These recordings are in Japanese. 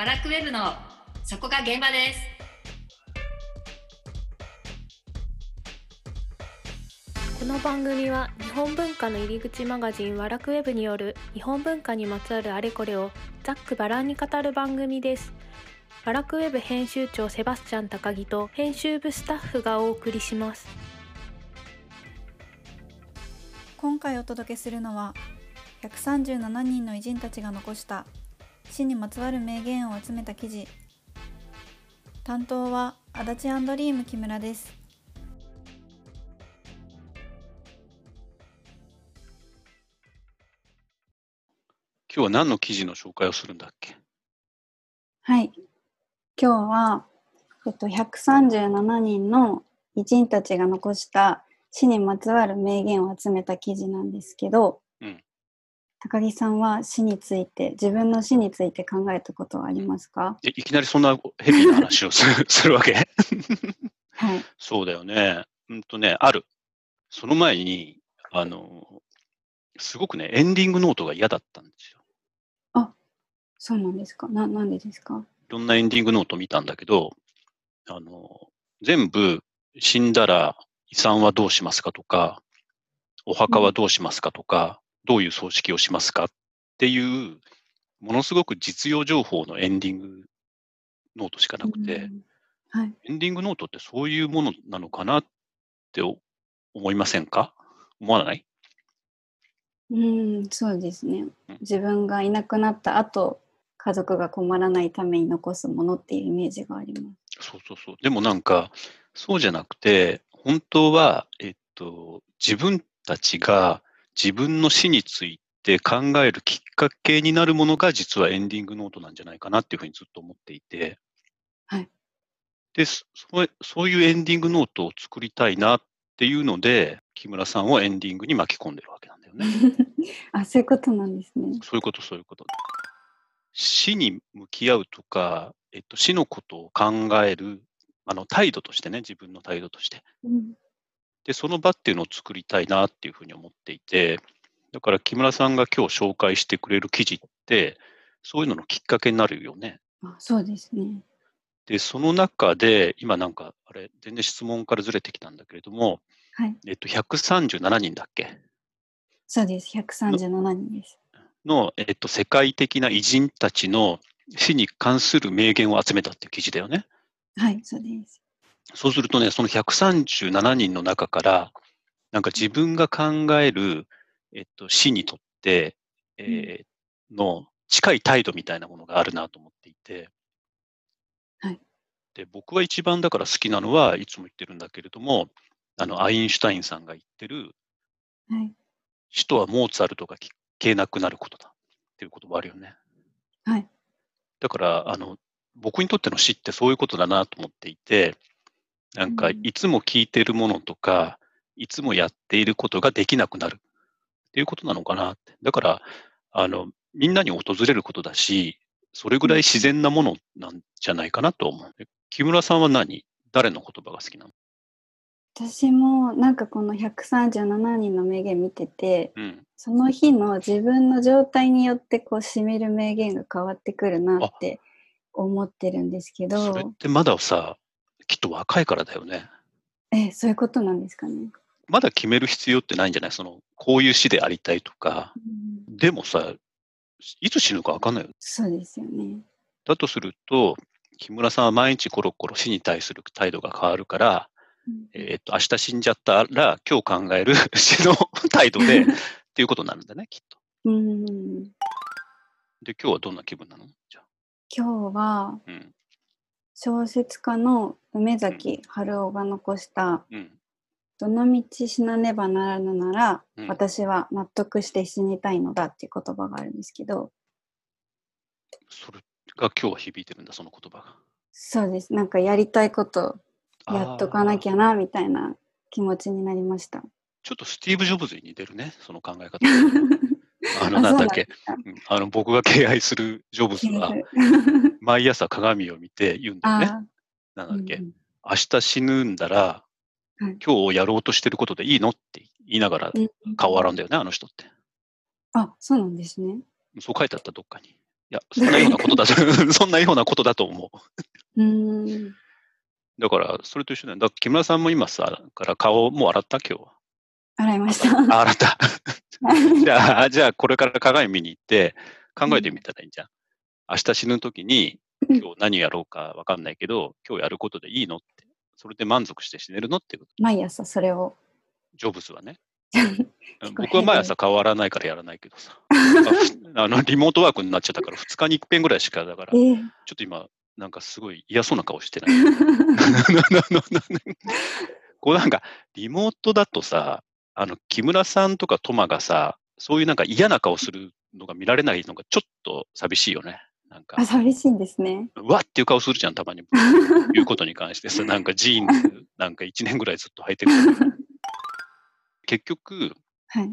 ワラクウェブのそこが現場です。この番組は日本文化の入り口マガジンワラクウェブによる日本文化にまつわるあれこれをざっくばらんに語る番組です。ワラクウェブ編集長セバスチャン高木と編集部スタッフがお送りします。今回お届けするのは137人の偉人たちが残した死にまつわる名言を集めた記事。担当はアダチ&リーム木村です。今日は何の記事の紹介をするんだっけ？はい、今日は、137人の偉人たちが残した死にまつわる名言を集めた記事なんですけど、うん、高木さんは死について、自分の死について考えたことはありますか？いきなりそんなヘビーな話をするわけ、はい、そうだよね。ある。その前に、すごくね、エンディングノートが嫌だったんですよ。そうなんですか？なんでですか？いろんなエンディングノート見たんだけど、全部死んだら遺産はどうしますかとか、お墓はどうしますかとか、どういう葬式をしますかっていう、ものすごく実用情報のエンディングノートしかなくて、はい、エンディングノートってそういうものなのかなって思いませんか？思わない？そうですね。自分がいなくなった後、家族が困らないために残すものっていうイメージがあります。そう。でもそうじゃなくて、本当は、自分たちが自分の死について考えるきっかけになるものが実はエンディングノートなんじゃないかなっていうふうにずっと思っていて、はい、で、そういうエンディングノートを作りたいなっていうので、木村さんをエンディングに巻き込んでるわけなんだよね。そういうことなんですね。そういうこと。死に向き合うとか、死のことを考える態度としてね、自分の態度として、でその場っていうのを作りたいなっていうふうに思っていて、だから木村さんが今日紹介してくれる記事ってそういうののきっかけになるよね。そうですね。でその中で今全然質問からずれてきたんだけれども、はい、137人だっけ？そうです。137人ですの、世界的な偉人たちの死に関する名言を集めたっていう記事だよね。はい、そうです。そうするとね、その137人の中から、自分が考える、死にとって、の近い態度みたいなものがあるなと思っていて、はい、で僕は一番好きなのは、いつも言ってるんだけれども、アインシュタインさんが言ってる、はい、死とはモーツァルトが消えなくなることだっていう言葉あるよね。はい。だから僕にとっての死ってそういうことだなと思っていて、いつも聞いてるものとか、いつもやっていることができなくなるっていうことなのかなって。だからみんなに訪れることだし、それぐらい自然なものなんじゃないかなと思う。木村さんは誰の言葉が好きなの？私もこの137人の名言見てて、その日の自分の状態によってしみる名言が変わってくるなって思ってるんですけど、それってまださ、きっと若いからだよね。そういうことなんですかね。まだ決める必要ってないんじゃない？こういう死でありたいとか、でもさ、いつ死ぬか分かんないよ。そうですよね。だとすると木村さんは毎日コロコロ死に対する態度が変わるから、明日死んじゃったら今日考える死の態度でっていうことになるんだね、きっと。で今日はどんな気分なの？じゃあ今日は、小説家の梅崎春夫が残した、どの道死なねばならぬなら、私は納得して死にたいのだっていう言葉があるんですけど、それが今日は響いてるんだ、その言葉が。そうです。やりたいことやっとかなきゃなみたいな気持ちになりました。ちょっとスティーブ・ジョブズに似てるね、その考え方。なんだっけ、僕が敬愛するジョブズは毎朝鏡を見て言うんだよね。なんだっけ、明日死ぬんだら、今日やろうとしてることでいいのって言いながら顔を洗うんだよね、あの人って。そうなんですね。そう書いてあった、どっかに。いや、そんなようなことだと、そんなようなことだと思う。だから、それと一緒だよ。だから木村さんも今さ、から顔もう洗った今日は。洗いました。あ、洗った。じゃあ、これから鏡見に行って、考えてみたらいいんじゃん。明日死ぬときに、今日何やろうかわかんないけど、今日やることでいいのって。それで満足して死ねるのっていうこと。毎朝それを。ジョブズはね。僕は毎朝顔洗わないからやらないけどさ。リモートワークになっちゃったから2日に1遍ぐらいしかだから、ちょっと今なんかすごい嫌そうな顔してない。こうなんかリモートだとさ、木村さんとかトマがさ、そういうなんか嫌な顔するのが見られないのがちょっと寂しいよね。なんか寂しいんですね。うわっていう顔するじゃん、たまに。いうことに関してさ、なんかジーンズなんか1年ぐらいずっと履いてる。結局、はい、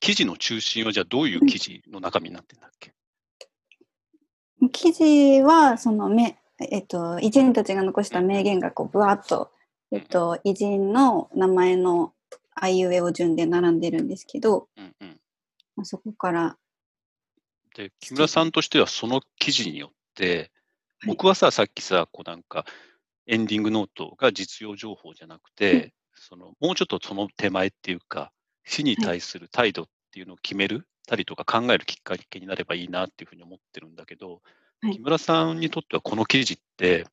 記事の中心はじゃあどういう記事の中身になってんだっけ？記事はその偉人たちが残した名言がこうぶわっと、偉人の名前のあいうえお順で並んでるんですけど、そこからで木村さんとしてはその記事によって、はい、僕はさっきさこうなんかエンディングノートが実用情報じゃなくて、そのもうちょっとその手前っていうか死に対する態度っていうのを決める、はい、たりとか考えるきっかけになればいいなっていうふうに思ってるんだけど、はい、木村さんにとってはこの記事って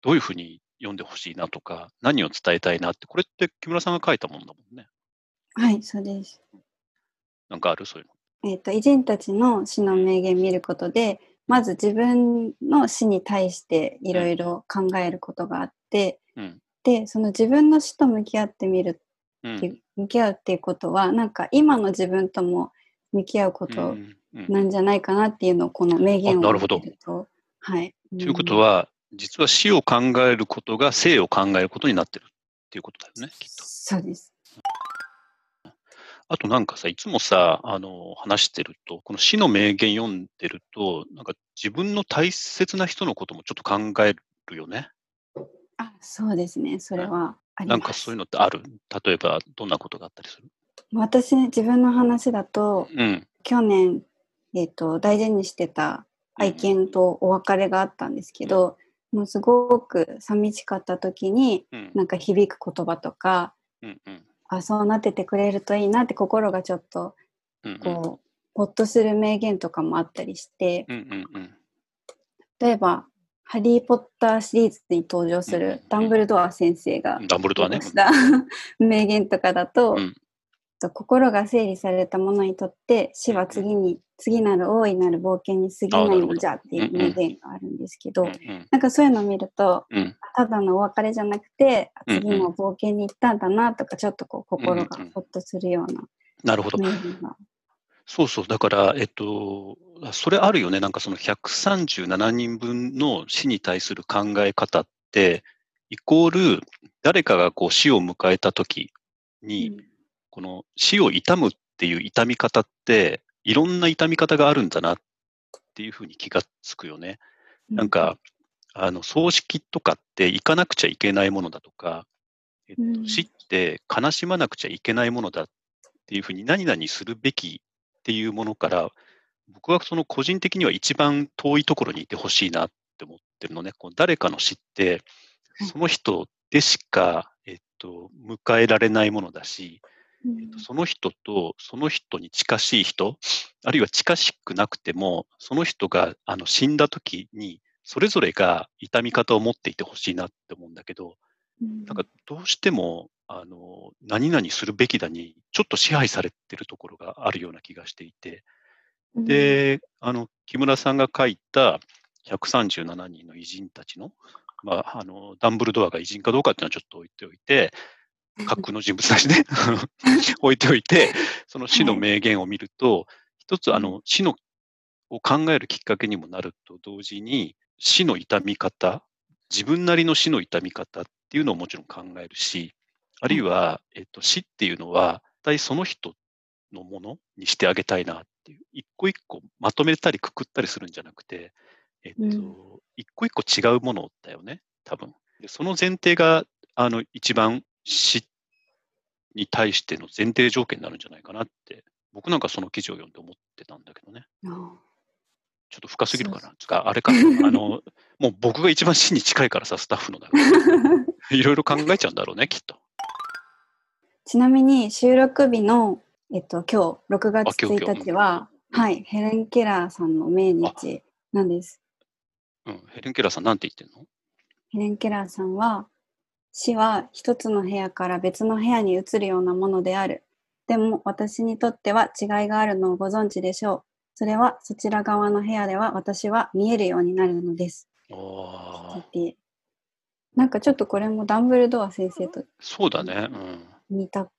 どういうふうに読んでほしいなとか何を伝えたいなって、これって木村さんが書いたもんだもんね。はい、そうです。なんかあるそういうの。偉人たちの死の名言見ることでまず自分の死に対していろいろ考えることがあって、でその自分の死と向き合ってみるっていう、向き合うっていうことはなんか今の自分とも向き合うことなんじゃないかなっていうのをこの名言を見ると、はい。ということは実は死を考えることが生を考えることになってるっていうことだよね、きっと。そうです。あとなんかさ、いつもさ話してるとこの死の名言読んでるとなんか自分の大切な人のこともちょっと考えるよね。あ、そうですね。それはあります。なんかそういうのってある？例えばどんなことがあったりする？私、自分の話だと、去年、大事にしてた愛犬とお別れがあったんですけど、もうすごく寂しかった時に、なんか響く言葉とか、あ、そうなっててくれるといいなって心がちょっとこうほっとする名言とかもあったりして、例えばハリー・ポッターシリーズに登場するダンブルドア先生が出した名言とかだと、心が整理されたものにとって死は次なる大いなる冒険に過ぎないのじゃっていう名言があるんですけど、なんかそういうのを見ると、ただのお別れじゃなくて次の冒険に行ったんだなとか、ちょっとこう心がほっとするような。なるほど。そうそう、だから、それあるよね。なんかその137人分の死に対する考え方って、イコール、誰かがこう死を迎えた時に、この死を悼むっていう悼み方って、いろんな悼み方があるんだなっていうふうに気がつくよね。なんか、葬式とかって行かなくちゃいけないものだとか、死って悲しまなくちゃいけないものだっていうふうに何々するべきっていうものから、僕はその個人的には一番遠いところにいてほしいなって思ってるのね。こう誰かの死って、その人でしか、迎えられないものだし、その人とその人に近しい人、あるいは近しくなくても、その人が死んだ時に、それぞれが痛み方を持っていてほしいなって思うんだけど、なんかどうしても、何々するべきだにちょっと支配されてるところがあるような気がしていて、で木村さんが書いた137人の偉人たちの、ダンブルドアが偉人かどうかっていうのはちょっと置いておいて、架空の人物だしね置いておいて、その死の名言を見ると一つ死のを考えるきっかけにもなると同時に、死の痛み方、自分なりの死の痛み方っていうのをもちろん考えるし、あるいは、死っていうのは、大体その人のものにしてあげたいなっていう、一個一個まとめたりくくったりするんじゃなくて、一個一個違うものだよね、多分。でその前提が、一番死に対しての前提条件になるんじゃないかなって、僕なんかその記事を読んで思ってたんだけどね。ちょっちょっと深すぎるかな。つかあれかもう僕が一番真に近いからさ、スタッフの中でいろいろ考えちゃうんだろうね、きっと。ちなみに収録日の、今日6月1日は、はい、ヘレン・ケラーさんの命日なんです。うん、ヘレン・ケラーさんなんて言ってんの？ヘレン・ケラーさんは、死は一つの部屋から別の部屋に移るようなものである。でも私にとっては違いがあるのをご存知でしょう。それはそちら側の部屋では私は見えるようになるのです。なんかちょっとこれもダンブルドア先生とそうだね、うん、似た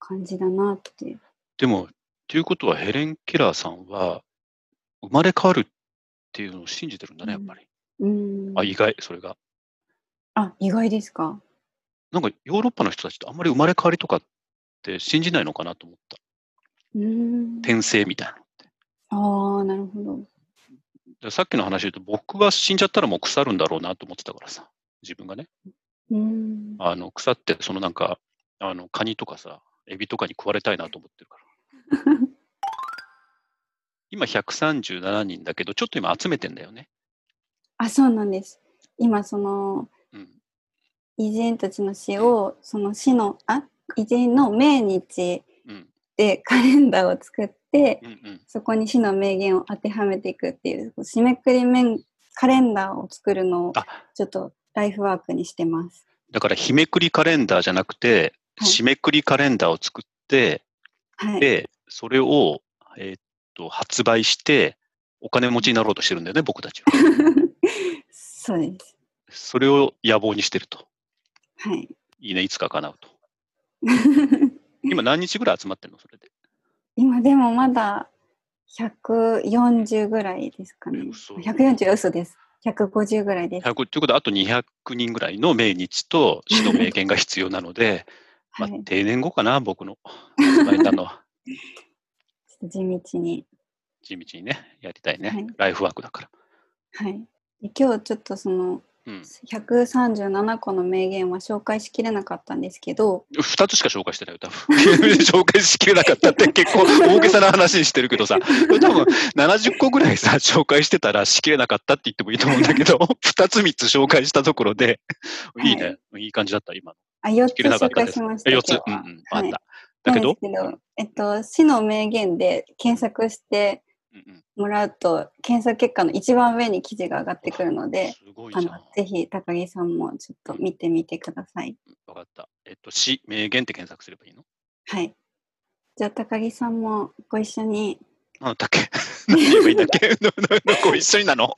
感じだなっていう。でもということはヘレン・ケラーさんは生まれ変わるっていうのを信じてるんだね、やっぱり。うん、あ、意外、それが。あ、意外ですか。なんかヨーロッパの人たちってあんまり生まれ変わりとかって信じないのかなと思った。転生みたいなのって。ああ、なるほど。さっきの話で言うと、僕が死んじゃったらもう腐るんだろうなと思ってたからさ、自分がね。腐って、そのなんかカニとかさ、エビとかに食われたいなと思ってるから。今137人だけど、ちょっと今集めてんだよね。あ、そうなんです。今その偉人たちの死をその死の偉人の命日でカレンダーを作って、そこに死の名言を当てはめていくっていう締めくりカレンダーを作るのをちょっとライフワークにしてます。だから日めくりカレンダーじゃなくて、はい、締めくりカレンダーを作って、はい、でそれを、発売してお金持ちになろうとしてるんだよね、僕たちは。そうです。それを野望にしてると。はい。いいね、いつか叶うと。今何日ぐらい集まってるの、それで？今でもまだ140ぐらいですかね。140は嘘です。150ぐらいです。100ということはあと200人ぐらいの命日と死の名言が必要なので、はい、まあ、定年後かな、僕の集まれたのは。ちょっと地道にね、やりたいね、はい、ライフワークだから。はい。で今日ちょっとその137個の名言は紹介しきれなかったんですけど、2つしか紹介してないよ多分。紹介しきれなかったって結構大げさな話にしてるけどさ、多分70個ぐらいさ紹介してたらしきれなかったって言ってもいいと思うんだけど、2つ3つ紹介したところでいいね、はい、いい感じだった今。あ、4つ紹介しました。4つ、うん、あった。だけど、死の名言で検索してもらうと検索結果の一番上に記事が上がってくるので、ぜひ高木さんもちょっと見てみてください。わかった。死名言って検索すればいいの？はい。じゃあ高木さんもご一緒に。なんだっけ？ご一緒になの？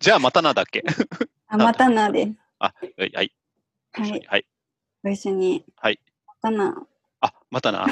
じゃあまたなだっけ？あ、またなです。あ、はい。はい。ご一緒に。はい。またな。あ、またな。